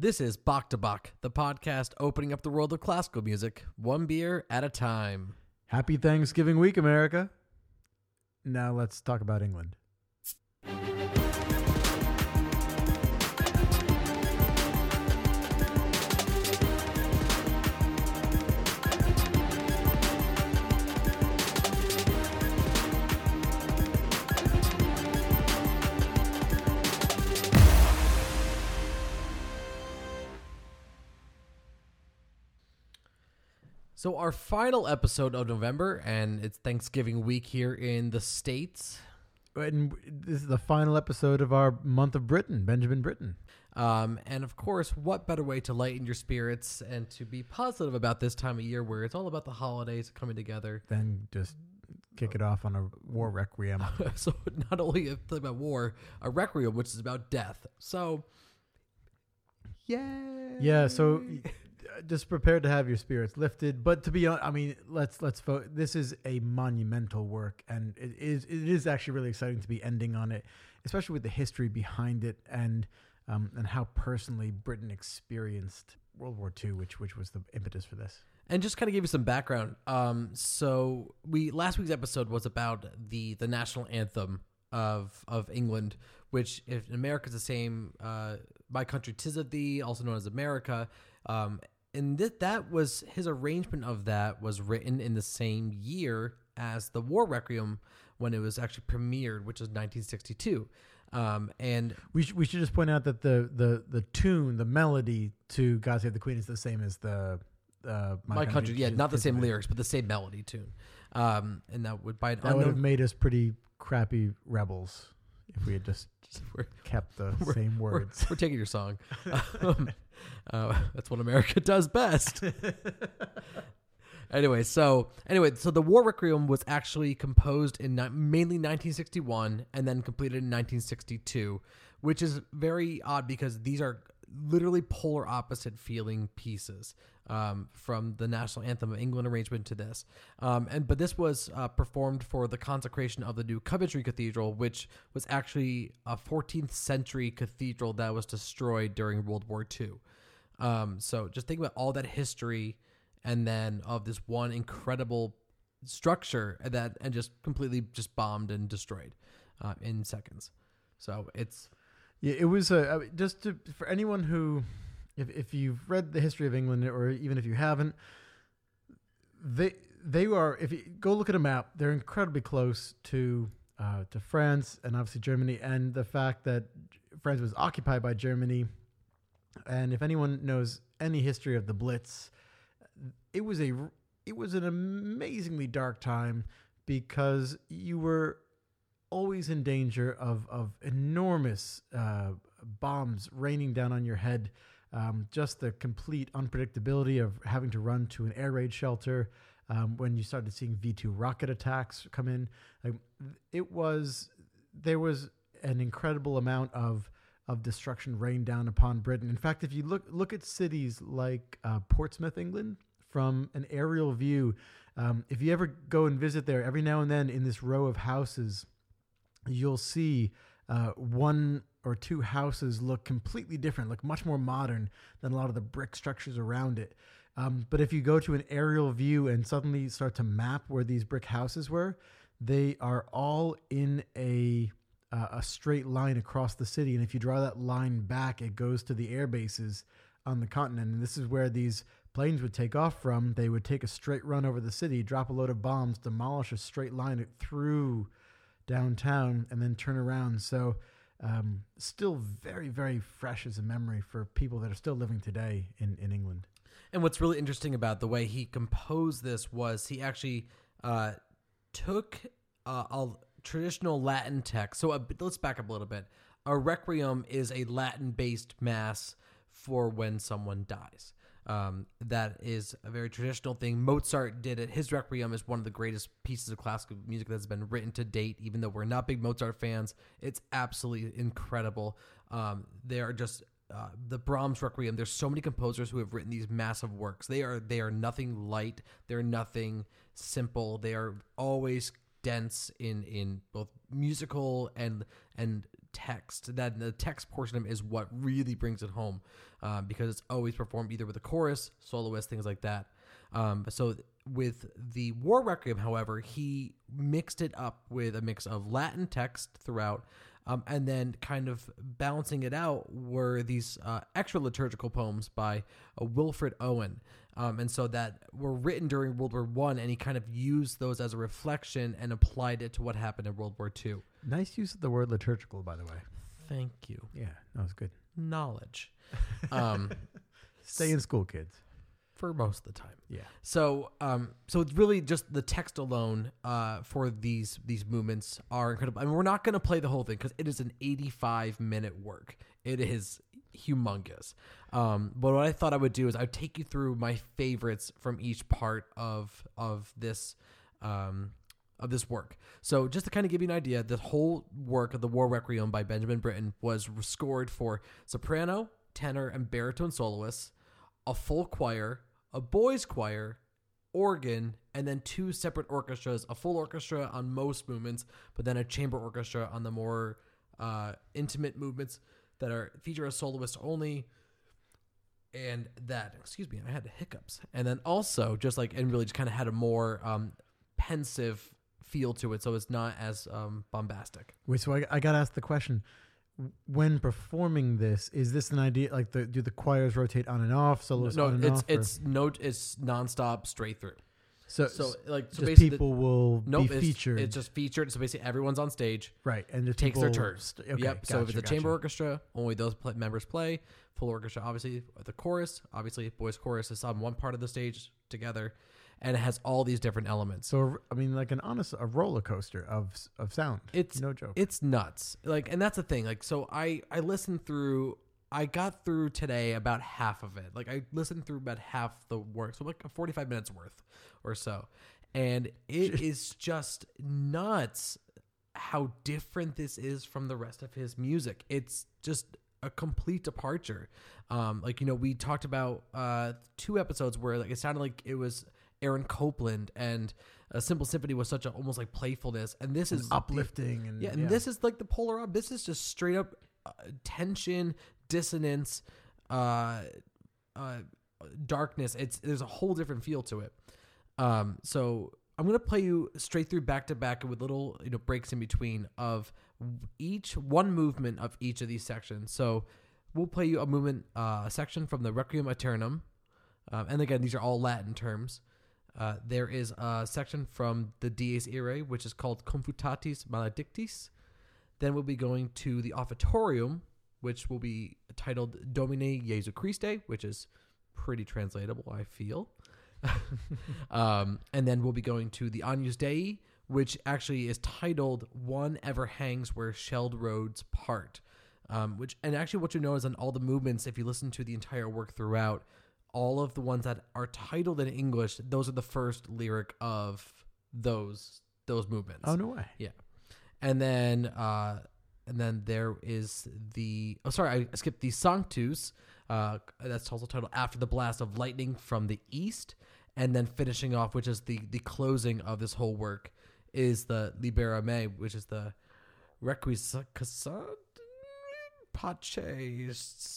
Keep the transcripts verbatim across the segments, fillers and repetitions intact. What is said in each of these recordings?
This is Bach to Bach, the podcast opening up the world of classical music, one beer at a time. Happy Thanksgiving week, America. Now let's talk about England. So our final episode of November, and it's Thanksgiving week here in the States. And this is the final episode of our month of Britain, Benjamin Britten. Um, and of course, what better way to lighten your spirits and to be positive about this time of year where it's all about the holidays coming together than just kick it off on a war requiem. So not only about war, a requiem, which is about death. So, yeah. Yeah, so... Just prepared to have your spirits lifted, but to be honest, I mean, let's let's fo- this is a monumental work, and it is it is actually really exciting to be ending on it, especially with the history behind it and um, and how personally Britain experienced World War Two, which which was the impetus for this. And just kind of give you some background. Um, so we last week's episode was about the the national anthem of of England, which if in America is the same. Uh, My Country 'Tis of Thee, also known as America. Um, and th- that was his arrangement of that was written in the same year as the War Requiem when it was actually premiered, which was nineteen sixty-two. Um, and we sh- we should just point out that the the the tune, the melody to God Save the Queen is the same as the uh, My, My Country. Country yeah, not the same America. lyrics, but the same melody tune. Um, and that would by an that unknown- would have made us pretty crappy rebels if we had just we're, kept the we're, same words. We're, we're taking your song. Um, uh, that's what America does best. anyway, so anyway, so the War Requiem was actually composed in ni- mainly nineteen sixty-one and then completed in nineteen sixty-two, which is very odd because these are literally polar opposite feeling pieces um, from the National Anthem of England arrangement to this. Um, and But this was uh, performed for the consecration of the new Coventry Cathedral, which was actually a fourteenth century cathedral that was destroyed during World War Two. Um, so just think about all that history and then of this one incredible structure that and just completely just bombed and destroyed uh, in seconds. So it's... Yeah, it was a, just to, for anyone who, if if you've read the history of England or even if you haven't, they they are, if you go look at a map, they're incredibly close to uh, to France and obviously Germany, and the fact that France was occupied by Germany. And if anyone knows any history of the Blitz, it was a it was an amazingly dark time because you were always in danger of, of enormous uh, bombs raining down on your head. Um, just the complete unpredictability of having to run to an air raid shelter um, when you started seeing V two rocket attacks come in. Like, it was, there was an incredible amount of, of destruction rained down upon Britain. In fact, if you look, look at cities like uh, Portsmouth, England, from an aerial view, um, if you ever go and visit there, every now and then in this row of houses, you'll see uh, one or two houses look completely different, look much more modern than a lot of the brick structures around it. Um, but if you go to an aerial view and suddenly start to map where these brick houses were, they are all in a uh, a straight line across the city. And if you draw that line back, it goes to the air bases on the continent. And this is where these planes would take off from. They would take a straight run over the city, drop a load of bombs, demolish a straight line through downtown, and then turn around. So um, still very, very fresh as a memory for people that are still living today in, in England. And what's really interesting about the way he composed this was he actually uh, took uh, a traditional Latin text. So a, let's back up a little bit. A requiem is a Latin-based mass for when someone dies. Um, that is a very traditional thing. Mozart did it. His Requiem is one of the greatest pieces of classical music that's been written to date, even though we're not big Mozart fans. It's absolutely incredible. Um, they are just uh, the Brahms Requiem. There's so many composers who have written these massive works. They are they are nothing light. They're nothing simple. They are always dense in, in both musical and and text. That the text portion of it is what really brings it home, uh, because it's always performed either with a chorus, soloist, things like that. Um, so with the War Requiem, however, he mixed it up with a mix of Latin text throughout, um, and then kind of balancing it out were these uh, extra liturgical poems by uh, Wilfred Owen. Um, and so that were written during World War One, and he kind of used those as a reflection and applied it to what happened in World War Two. Nice use of the word liturgical, by the way. Thank you. Yeah, that was good. Knowledge. Um, Stay in school, kids. For most of the time. Yeah. So um, so it's really just the text alone uh, for these these movements are incredible. I mean, we're not going to play the whole thing because it is an eighty-five minute work. It is humongous. Um, but what I thought I would do is I would take you through my favorites from each part of of this um, of this work. So just to kind of give you an idea, the whole work of the War Requiem by Benjamin Britten was scored for soprano, tenor, and baritone soloists, a full choir, a boys' choir, organ, and then two separate orchestras, a full orchestra on most movements, but then a chamber orchestra on the more uh, intimate movements that are feature a soloist only. And that, excuse me, I had hiccups. And then also just like, and really just kind of had a more um, pensive feel to it. So it's not as um, bombastic. Wait, so I, I got to ask the question. When performing this, is this an idea? Like, the, do the choirs rotate on and off? Solos no, on and it's, off? No, it's no, it's nonstop, straight through. So, so like, so basically people the, will no, be it's, featured. It's just featured. So basically, everyone's on stage, right? And the takes their turns. St- okay, yep. Gotcha, so if it's a gotcha. chamber orchestra, only those play, members play. Full orchestra, obviously, the chorus, obviously, boys' chorus is on one part of the stage together, and it has all these different elements. So I mean, like an honest, a roller coaster of of sound. It's no joke. It's nuts. Like, and that's the thing. Like, so I I listened through. I got through today about half of it. Like I listened through about half the work. So like forty-five minutes worth or so. And it is just nuts how different this is from the rest of his music. It's just a complete departure. Um, like, you know, we talked about uh, two episodes where like it sounded like it was Aaron Copland, and A Simple Symphony was such a almost like playfulness. And this is uplifting. The, and, yeah, and yeah. This is like the polar opposite. This is just straight up uh, tension, dissonance, uh, uh, darkness. It's there's a whole different feel to it. Um, so I'm gonna play you straight through back to back with little you know breaks in between of each one movement of each of these sections. So we'll play you a movement uh, a section from the Requiem Aeternum, um, and again these are all Latin terms. Uh, there is a section from the Dies Irae, which is called Confutatis Maledictis. Then we'll be going to the Offertorium, which will be titled Domine Jesu Christe, which is pretty translatable, I feel. um, and then we'll be going to the Agnus Dei, which actually is titled One Ever Hangs Where Shelled Roads Part. Um, which and actually what you know is on all the movements, if you listen to the entire work throughout, all of the ones that are titled in English, those are the first lyric of those those movements. Oh, no way. Yeah. And then... Uh, And then there is the... Oh, sorry, I skipped the Sanctus. Uh, that's also titled After the Blast of Lightning from the East. And then finishing off, which is the, the closing of this whole work, is the Libera Me, which is the Requiescat Paces.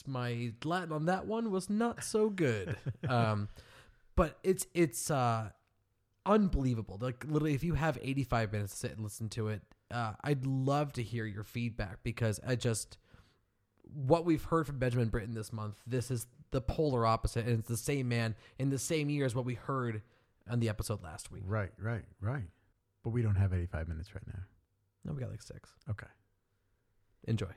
My Latin on that one was not so good. um, but it's... it's uh, unbelievable. Like, literally, if you have eighty-five minutes to sit and listen to it, uh, I'd love to hear your feedback, because I just, what we've heard from Benjamin Britten this month, this is the polar opposite, and it's the same man in the same year as what we heard on the episode last week. Right, right, right. But we don't have eighty-five minutes right now. No, we got like six. Okay. Enjoy.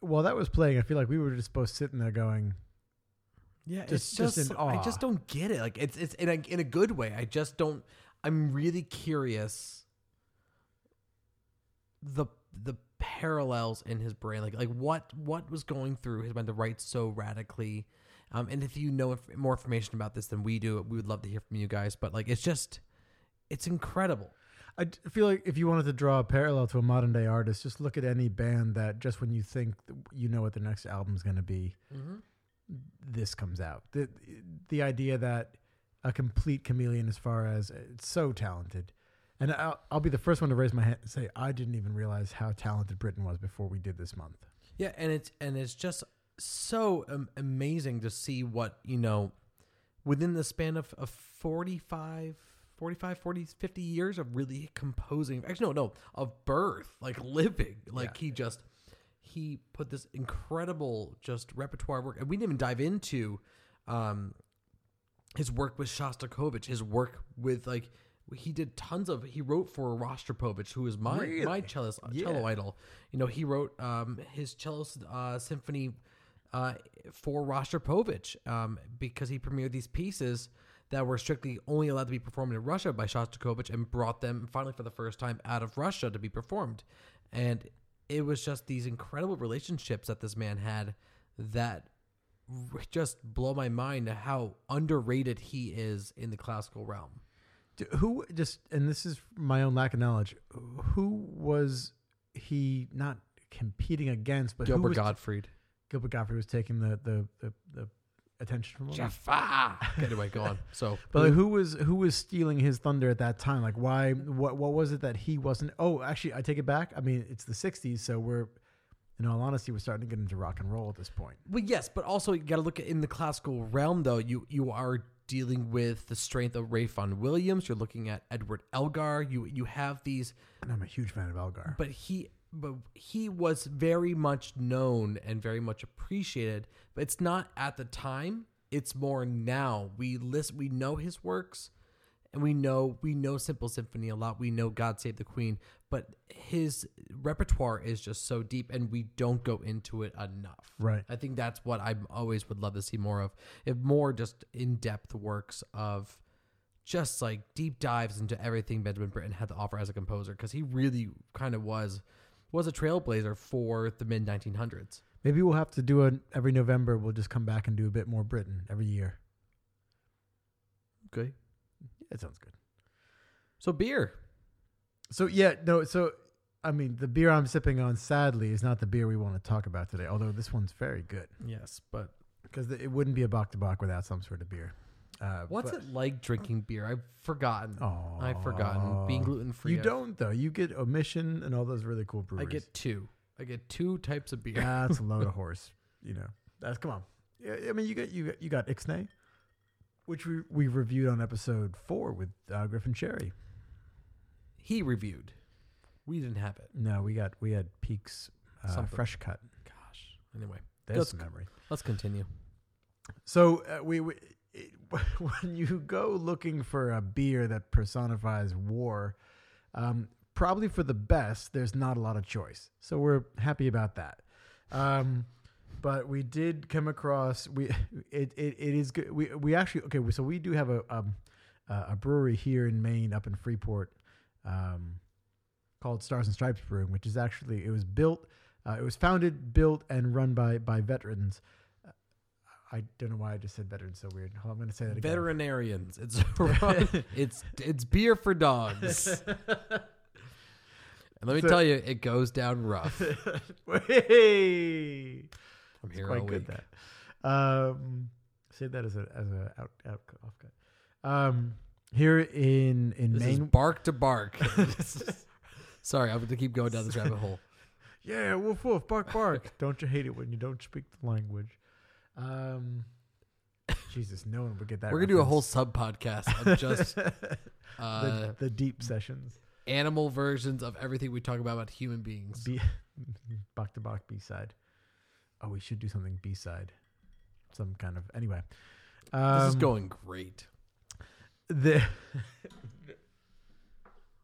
while that was playing, I feel like we were just both sitting there going, yeah, just, it's just, just in awe. I just don't get it. Like it's, it's in a, in a good way. I just don't, I'm really curious the, the parallels in his brain. Like, like what, what was going through his mind to write so radically. Um, and if you know inf- more information about this than we do, we would love to hear from you guys, but like, it's just, it's incredible. I feel like if you wanted to draw a parallel to a modern day artist, just look at any band that just when you think you know what the next album is going to be, mm-hmm. this comes out. The, the idea that a complete chameleon as far as it's so talented. And I'll, I'll be the first one to raise my hand and say, I didn't even realize how talented Britten was before we did this month. Yeah. And it's, and it's just so um, amazing to see what, you know, within the span of, of forty-five, forty, fifty years of really composing. Actually, no, no, of birth, like living. Like yeah. he just, he put this incredible just repertoire work. And we didn't even dive into um, his work with Shostakovich, his work with like, he did tons of, he wrote for Rostropovich, who is my, really? my cellist, yeah. cello idol. You know, he wrote um, his cello uh, symphony uh, for Rostropovich um, because he premiered these pieces that were strictly only allowed to be performed in Russia by Shostakovich and brought them finally for the first time out of Russia to be performed. And it was just these incredible relationships that this man had that just blow my mind how underrated he is in the classical realm. Who just, and this is my own lack of knowledge, who was he not competing against, but Gilbert who was, Gottfried. Gilbert Gottfried was taking the, the, the, the attention from Jaffa. Anyway, go on. So, but like, who was who was stealing his thunder at that time? Like, why? What? What was it that he wasn't? Oh, actually, I take it back. I mean, it's the sixties, so we're, in all honesty, we're starting to get into rock and roll at this point. Well, yes, but also you got to look at in the classical realm, though. You you are dealing with the strength of Ralph Vaughan Williams. You're looking at Edward Elgar. You you have these. And I'm a huge fan of Elgar, but he. But he was very much known and very much appreciated. But it's not at the time; it's more now. We list, we know his works, and we know we know Simple Symphony a lot. We know God Save the Queen, but his repertoire is just so deep, and we don't go into it enough. Right. I think that's what I always would love to see more of. If more just in depth works of. Just like deep dives into everything Benjamin Britten had to offer as a composer, because he really kind of was. was a trailblazer for the mid nineteen hundreds. Maybe we'll have to do it every November. We'll just come back and do a bit more Britten every year. Okay. That sounds good. So beer. So yeah, no. So, I mean, the beer I'm sipping on, sadly, is not the beer we want to talk about today. Although this one's very good. Yes, but because it wouldn't be a Bach to Bach without some sort of beer. Uh, What's but, it like drinking beer? I've forgotten. Aww. I've forgotten being gluten free. You I've, don't though. You get Omission and all those really cool breweries. I get two. I get two types of beer. That's a load of horse. You know. That's come on. Yeah, I mean, you got you got, you got Ixnay, which we we reviewed on episode four with uh, Griffin Sherry. He reviewed. We didn't have it. No, we got we had Peaks uh, fresh cut. Gosh. Anyway, there's some memory. Let's continue. So uh, we. we when you go looking for a beer that personifies war, um, probably for the best, there's not a lot of choice. So we're happy about that. Um, but we did come across, we it it, it is good. We we actually, okay, so we do have a um, uh, a brewery here in Maine up in Freeport um, called Stars and Stripes Brewing, which is actually, it was built, uh, it was founded, built, and run by by veterans. I don't know why I just said veterans so weird. Hold on, I'm going to say that again. Veterinarians. It's it's it's beer for dogs. And let me so, tell you, it goes down rough. Hey, I'm here all week. Quite good. Um, say that as a as a out out off cut. Um, here in in this Maine, is bark to bark. Sorry, I'm going to keep going down this rabbit hole. Yeah, woof woof, bark bark. Don't you hate it when you don't speak the language? Um, Jesus, no one would get that. We're gonna reference. Do a whole sub podcast of just uh, the, the deep sessions, animal versions of everything we talk about about human beings. B- Bach to Bach B side. Oh, we should do something B side, some kind of anyway. Um, this is going great. The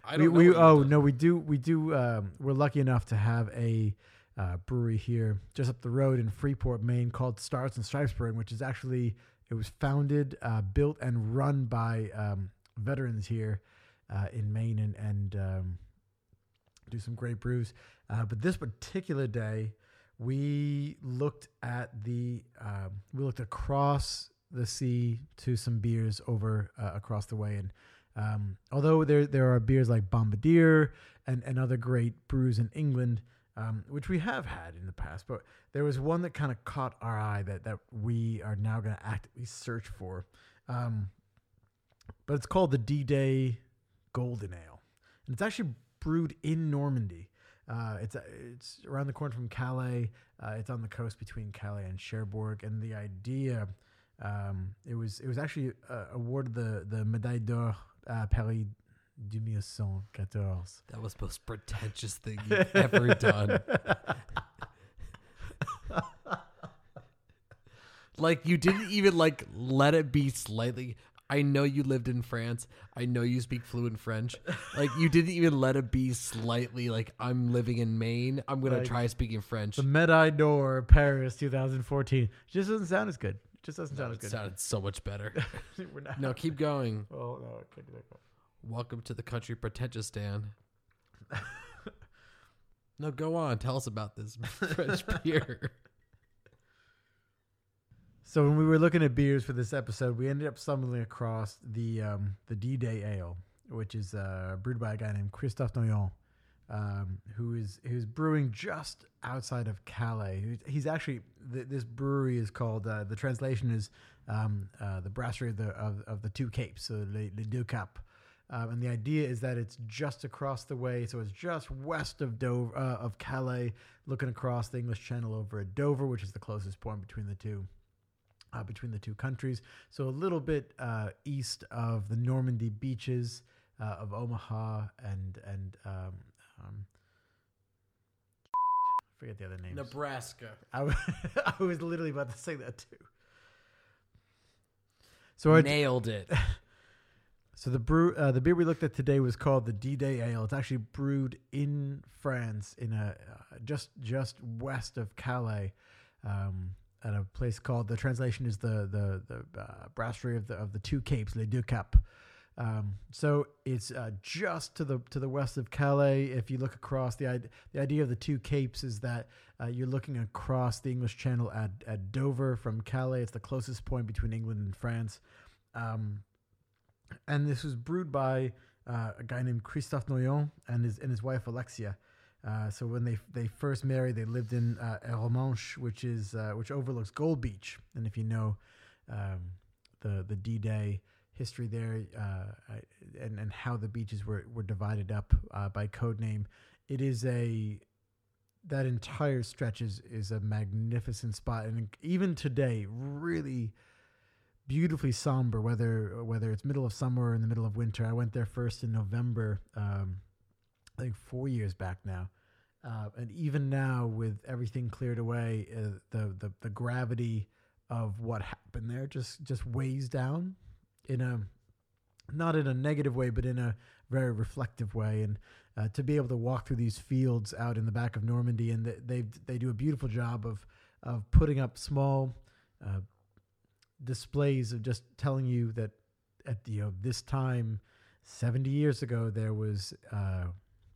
I don't. We, know we, oh no, we do. We do. Um, we're lucky enough to have a uh, brewery here just up the road in Freeport, Maine, called Stars and Stripes Brewing, which is actually, it was founded, uh, built, and run by um, veterans here uh, in Maine, and, and um, do some great brews. Uh, but this particular day, we looked at the, um, we looked across the sea to some beers over uh, across the way. And um, although there there are beers like Bombardier and, and other great brews in England, um, which we have had in the past, but there was one that kind of caught our eye that, that we are now going to actively search for. Um, but it's called the D-Day Golden Ale. And it's actually brewed in Normandy. Uh, it's it's around the corner from Calais. Uh, it's on the coast between Calais and Cherbourg. And the idea, um, it was it was actually uh, awarded the the Médaille d'Or à Paris twenty fourteen. That was the most pretentious thing you've ever done. Like, you didn't even like let it be slightly. I know you lived in France. I know you speak fluent French. Like, you didn't even let it be slightly like, I'm living in Maine, I'm going like, to try speaking French. The Médaille d'Or Paris twenty fourteen. It just doesn't sound as good. It just doesn't no, sound as good. It sounded so much better. We're not. No, keep going. Oh, no. I can't do that. Welcome to the country pretentious, Dan. No, go on. Tell us about this French beer. So when we were looking at beers for this episode, we ended up stumbling across the um, the D-Day Ale, which is uh, brewed by a guy named Christophe Noyon, um, who is who's brewing just outside of Calais. He's actually th- this brewery is called uh, the translation is um, uh, the Brasserie of the of, of the Two Capes, so Les, Les Deux Caps, um, and the idea is that it's just across the way, so it's just west of Dover, uh, of Calais, looking across the English Channel over at Dover, which is the closest point between the two. Uh, between the two countries. So a little bit uh, east of the Normandy beaches uh, of Omaha and, and um, um, I forget the other names. Nebraska. I, w- I was literally about to say that too. So Nailed t- it. So the brew, uh, the beer we looked at today was called the D-Day Ale. It's actually brewed in France, in a uh, just just west of Calais. Um At a place called, the translation is the the the uh, brasserie of the of the two capes, Les Deux Caps. Um, so it's uh, just to the to the west of Calais. If you look across, the the idea of the two capes is that uh, you're looking across the English Channel at at Dover from Calais. It's the closest point between England and France. Um, and this was brewed by uh, a guy named Christophe Noyon and his and his wife Alexia. Uh, so when they they first married, they lived in uh, Romanche, which is uh, which overlooks Gold Beach. And if you know um, the the D-Day history there, uh, and and how the beaches were, were divided up uh, by code name, it is a that entire stretch is, is a magnificent spot, and even today, really beautifully somber. Whether whether it's middle of summer or in the middle of winter, I went there first in November. Um, I think four years back now, uh, and even now with everything cleared away, uh, the, the the gravity of what happened there just just weighs down in a not in a negative way, but in a very reflective way. And uh, to be able to walk through these fields out in the back of Normandy, and they they, they do a beautiful job of of putting up small uh, displays of just telling you that at you know this time seventy years ago there was. Uh,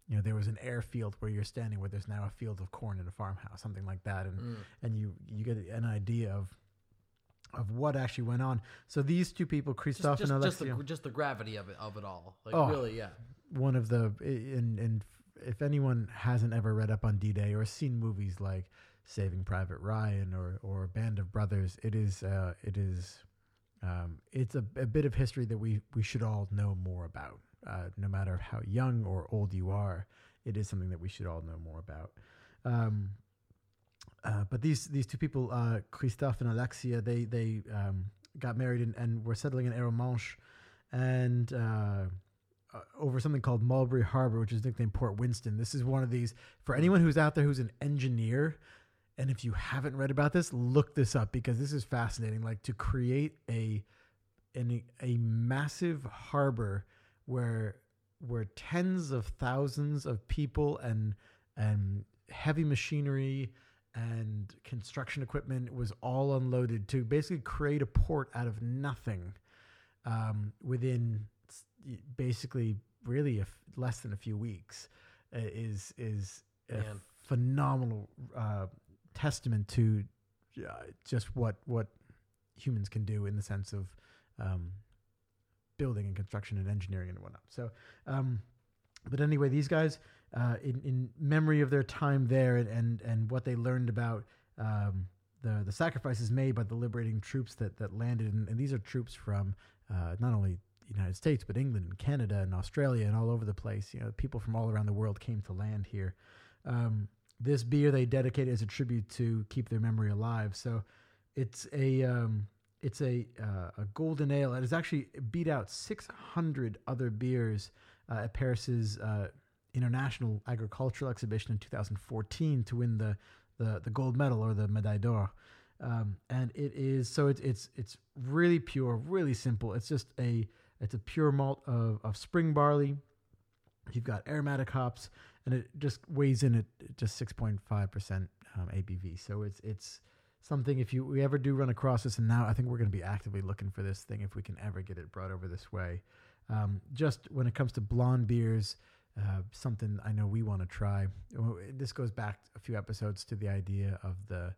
You know, there was an airfield where you're standing, where there's now a field of corn and a farmhouse, something like that, and mm. and you, you get an idea of of what actually went on. So these two people, Christophe just, just, and Alexia, just the, just the gravity of it of it all, like oh, really, yeah. One of the and and if anyone hasn't ever read up on D-Day or seen movies like Saving Private Ryan or or Band of Brothers, it is uh, it is um, it's a, a bit of history that we we should all know more about. Uh, no matter how young or old you are, it is something that we should all know more about. Um, uh, but these these two people, uh, Christophe and Alexia, they they um, got married and, and were settling in Romanche and uh, uh, over something called Mulberry Harbor, which is nicknamed Port Winston. This is one of these, for anyone who's out there who's an engineer, and if you haven't read about this, look this up because this is fascinating. Like to create a an, a massive harbor where where tens of thousands of people and and heavy machinery and construction equipment was all unloaded to basically create a port out of nothing um, within basically really a f- less than a few weeks uh, is is a Man. phenomenal uh, testament to uh, just what what humans can do in the sense of um, building and construction and engineering and whatnot. So, um, but anyway, these guys, uh, in, in memory of their time there and, and, and what they learned about um, the the sacrifices made by the liberating troops that, that landed, and, and these are troops from uh, not only the United States, but England and Canada and Australia and all over the place. You know, people from all around the world came to land here. Um, this beer they dedicated as a tribute to keep their memory alive. So it's a... Um, It's a uh, a golden ale that has actually beat out six hundred other beers uh, at Paris's uh, International Agricultural Exhibition in two thousand fourteen to win the the, the gold medal or the Médaille d'Or. Um, and it is so it's it's it's really pure, really simple. It's just a it's a pure malt of, of spring barley. You've got aromatic hops, and it just weighs in at just six point five percent um, A B V. So it's it's. Something, if you we ever do run across this, and now I think we're going to be actively looking for this thing if we can ever get it brought over this way. Um, just when it comes to blonde beers, uh, something I know we want to try. This goes back a few episodes to the idea of the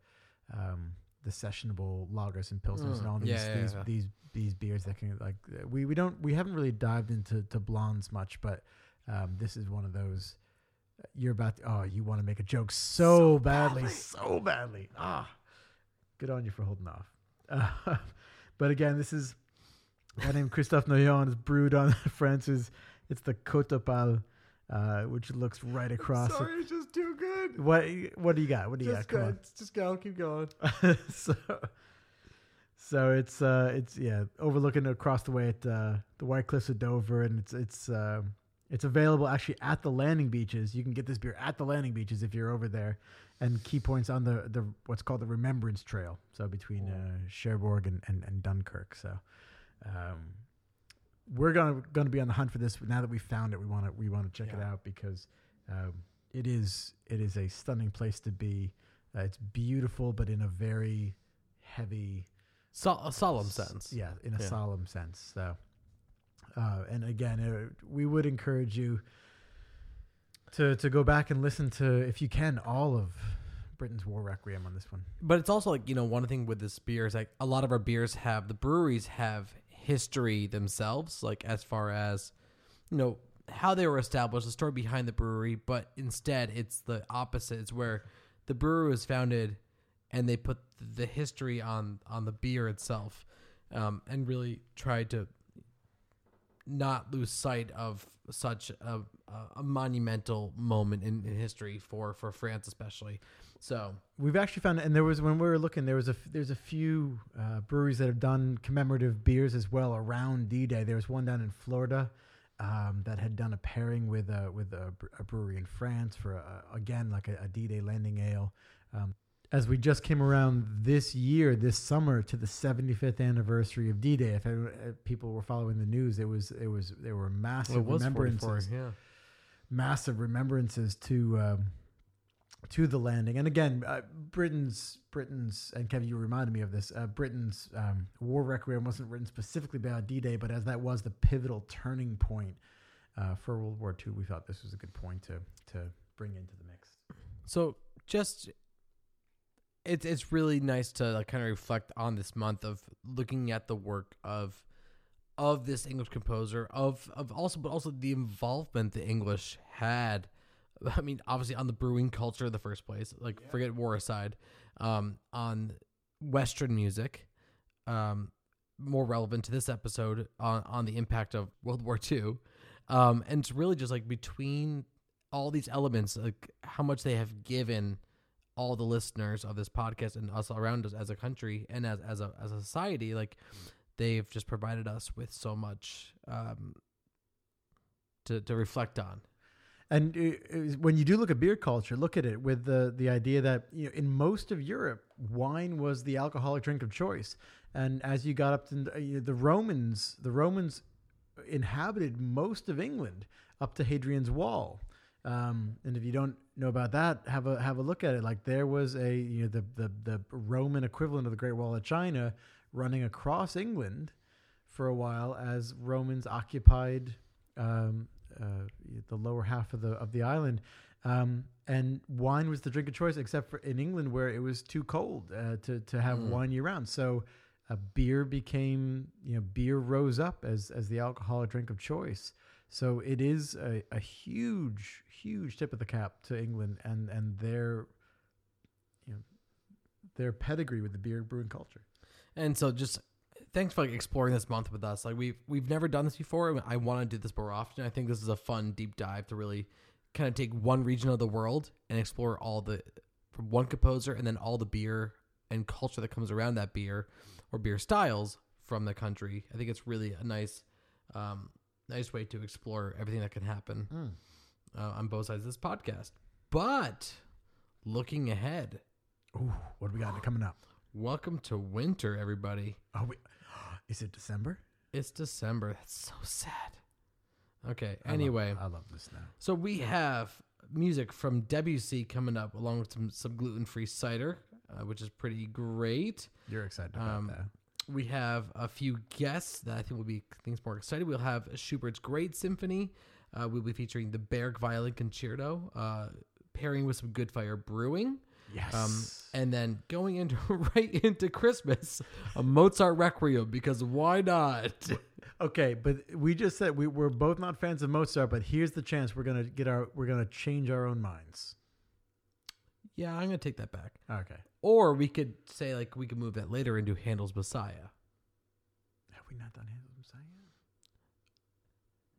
um, the sessionable lagers and pilsners mm, and all these, yeah, yeah, these, yeah. these these beers that can like we, we don't we haven't really dived into to blondes much, but um, this is one of those. You're about to, oh you want to make a joke so, so badly, badly so badly ah. Good on you for holding off. Uh, but again, this is a guy named Christophe Noyon. It's brewed on France's. It's the Côte d'Opale, uh, which looks right across. I'm sorry, it. It's just too good. What What do you got? What do just you got? Go, just go. Keep going. so, so it's uh, it's yeah, overlooking across the way at uh, the White Cliffs of Dover, and it's it's uh, it's available actually at the landing beaches. You can get this beer at the landing beaches if you're over there. And key points on the, the what's called the Remembrance Trail, so between uh, Cherbourg and, and, and Dunkirk. So um, we're gonna gonna be on the hunt for this. Now that we found it, we want to we want to check yeah. it out because um, it is it is a stunning place to be. Uh, it's beautiful, but in a very heavy, so- a solemn s- sense. Yeah, in a yeah. solemn sense. So, uh, and again, uh, we would encourage you. To to go back and listen to, if you can, all of Britain's War Requiem on this one. But it's also like, you know, one thing with this beer is like a lot of our beers have, the breweries have history themselves, like as far as, you know, how they were established, the story behind the brewery. But instead, it's the opposite. It's where the brewery was founded and they put the history on, on the beer itself um, and really tried to not lose sight of such a, a monumental moment in, in history for, for France, especially. So we've actually found, and there was, when we were looking, there was a, there's a few uh, breweries that have done commemorative beers as well around D-Day. There was one down in Florida um, that had done a pairing with a, with a, a brewery in France for a, again, like a, a D-Day landing ale. Um, as we just came around this year, this summer, to the seventy-fifth anniversary of D-Day. If, I, if people were following the news, it was it was there were massive well, it was remembrances, yeah. massive remembrances to um, to the landing. And again, uh, Britain's Britain's and Kevin, you reminded me of this. Uh, Britain's um, War Requiem wasn't written specifically about D-Day, but as that was the pivotal turning point uh, for World War Two, we thought this was a good point to to bring into the mix. So just. It's it's really nice to like kind of reflect on this month of looking at the work of of this English composer of of also but also the involvement the English had. I mean, obviously on the brewing culture in the first place. Like yeah. forget war aside, um, on Western music, um, more relevant to this episode on on the impact of World War Two, um, and it's really just like between all these elements, like how much they have given. All the listeners of this podcast and us around us as a country and as, as a, as a society, like they've just provided us with so much um, to, to reflect on. And it, it, when you do look at beer culture, look at it with the, the idea that, you know, in most of Europe, wine was the alcoholic drink of choice. And as you got up to uh, the Romans, the Romans inhabited most of England up to Hadrian's Wall. Um, and if you don't know about that, have a have a look at it. Like there was a you know the the the Roman equivalent of the Great Wall of China running across England for a while as Romans occupied um, uh, the lower half of the of the island. Um, and wine was the drink of choice, except for in England where it was too cold uh, to to have mm. wine year round. So a beer became, you know, beer rose up as as the alcoholic drink of choice. So it is a, a huge, huge tip of the cap to England and, and their, you know, their pedigree with the beer brewing culture. And so just thanks for like exploring this month with us. Like we've, we've never done this before. I want to do this more often. I think this is a fun deep dive to really kind of take one region of the world and explore all the, from one composer and then all the beer and culture that comes around that beer or beer styles from the country. I think it's really a nice, um, Nice way to explore everything that can happen mm. uh, on both sides of this podcast. But looking ahead. Ooh, what do we got coming up? Welcome to winter, everybody. Oh, we, is it December? It's December. That's so sad. Okay, I anyway. Love, I love this now. So we have music from Debussy coming up along with some, some gluten-free cider, uh, which is pretty great. You're excited about um, that. We have a few guests that I think will be things more exciting. We'll have Schubert's Great Symphony. Uh, we'll be featuring the Berg Violin Concerto, uh, pairing with some Good Fire Brewing. Yes. Um, and then going into right into Christmas, a Mozart Requiem, because why not? Okay, but we just said we, we're both not fans of Mozart, but here's the chance we're gonna get our we're gonna change our own minds. Yeah, I'm gonna take that back. Okay. Or we could say like we could move that later into Handel's Messiah. Have we not done Handel's Messiah?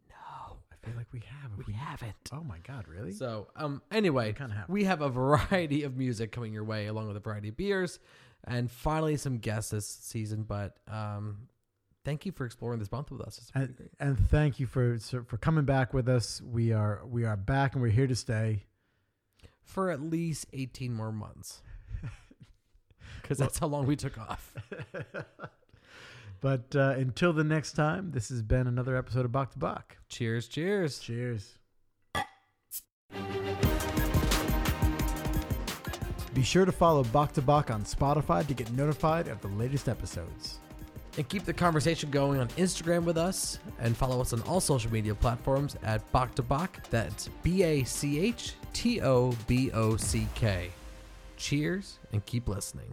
No, I feel like we have. We, we haven't. Oh my God, really? So, um, anyway, we have a variety of music coming your way, along with a variety of beers, and finally some guests this season. But um, thank you for exploring this month with us. It's and, great. and thank you for for coming back with us. We are we are back, and we're here to stay for at least eighteen more months. Because that's how long we took off. But uh, until the next time, this has been another episode of Bach to Bach. Cheers, cheers. Cheers. Be sure to follow Bach to Bach on Spotify to get notified of the latest episodes. And keep the conversation going on Instagram with us. And follow us on all social media platforms at Bach to Bach. That's B A C H T O B O C K. Cheers and keep listening.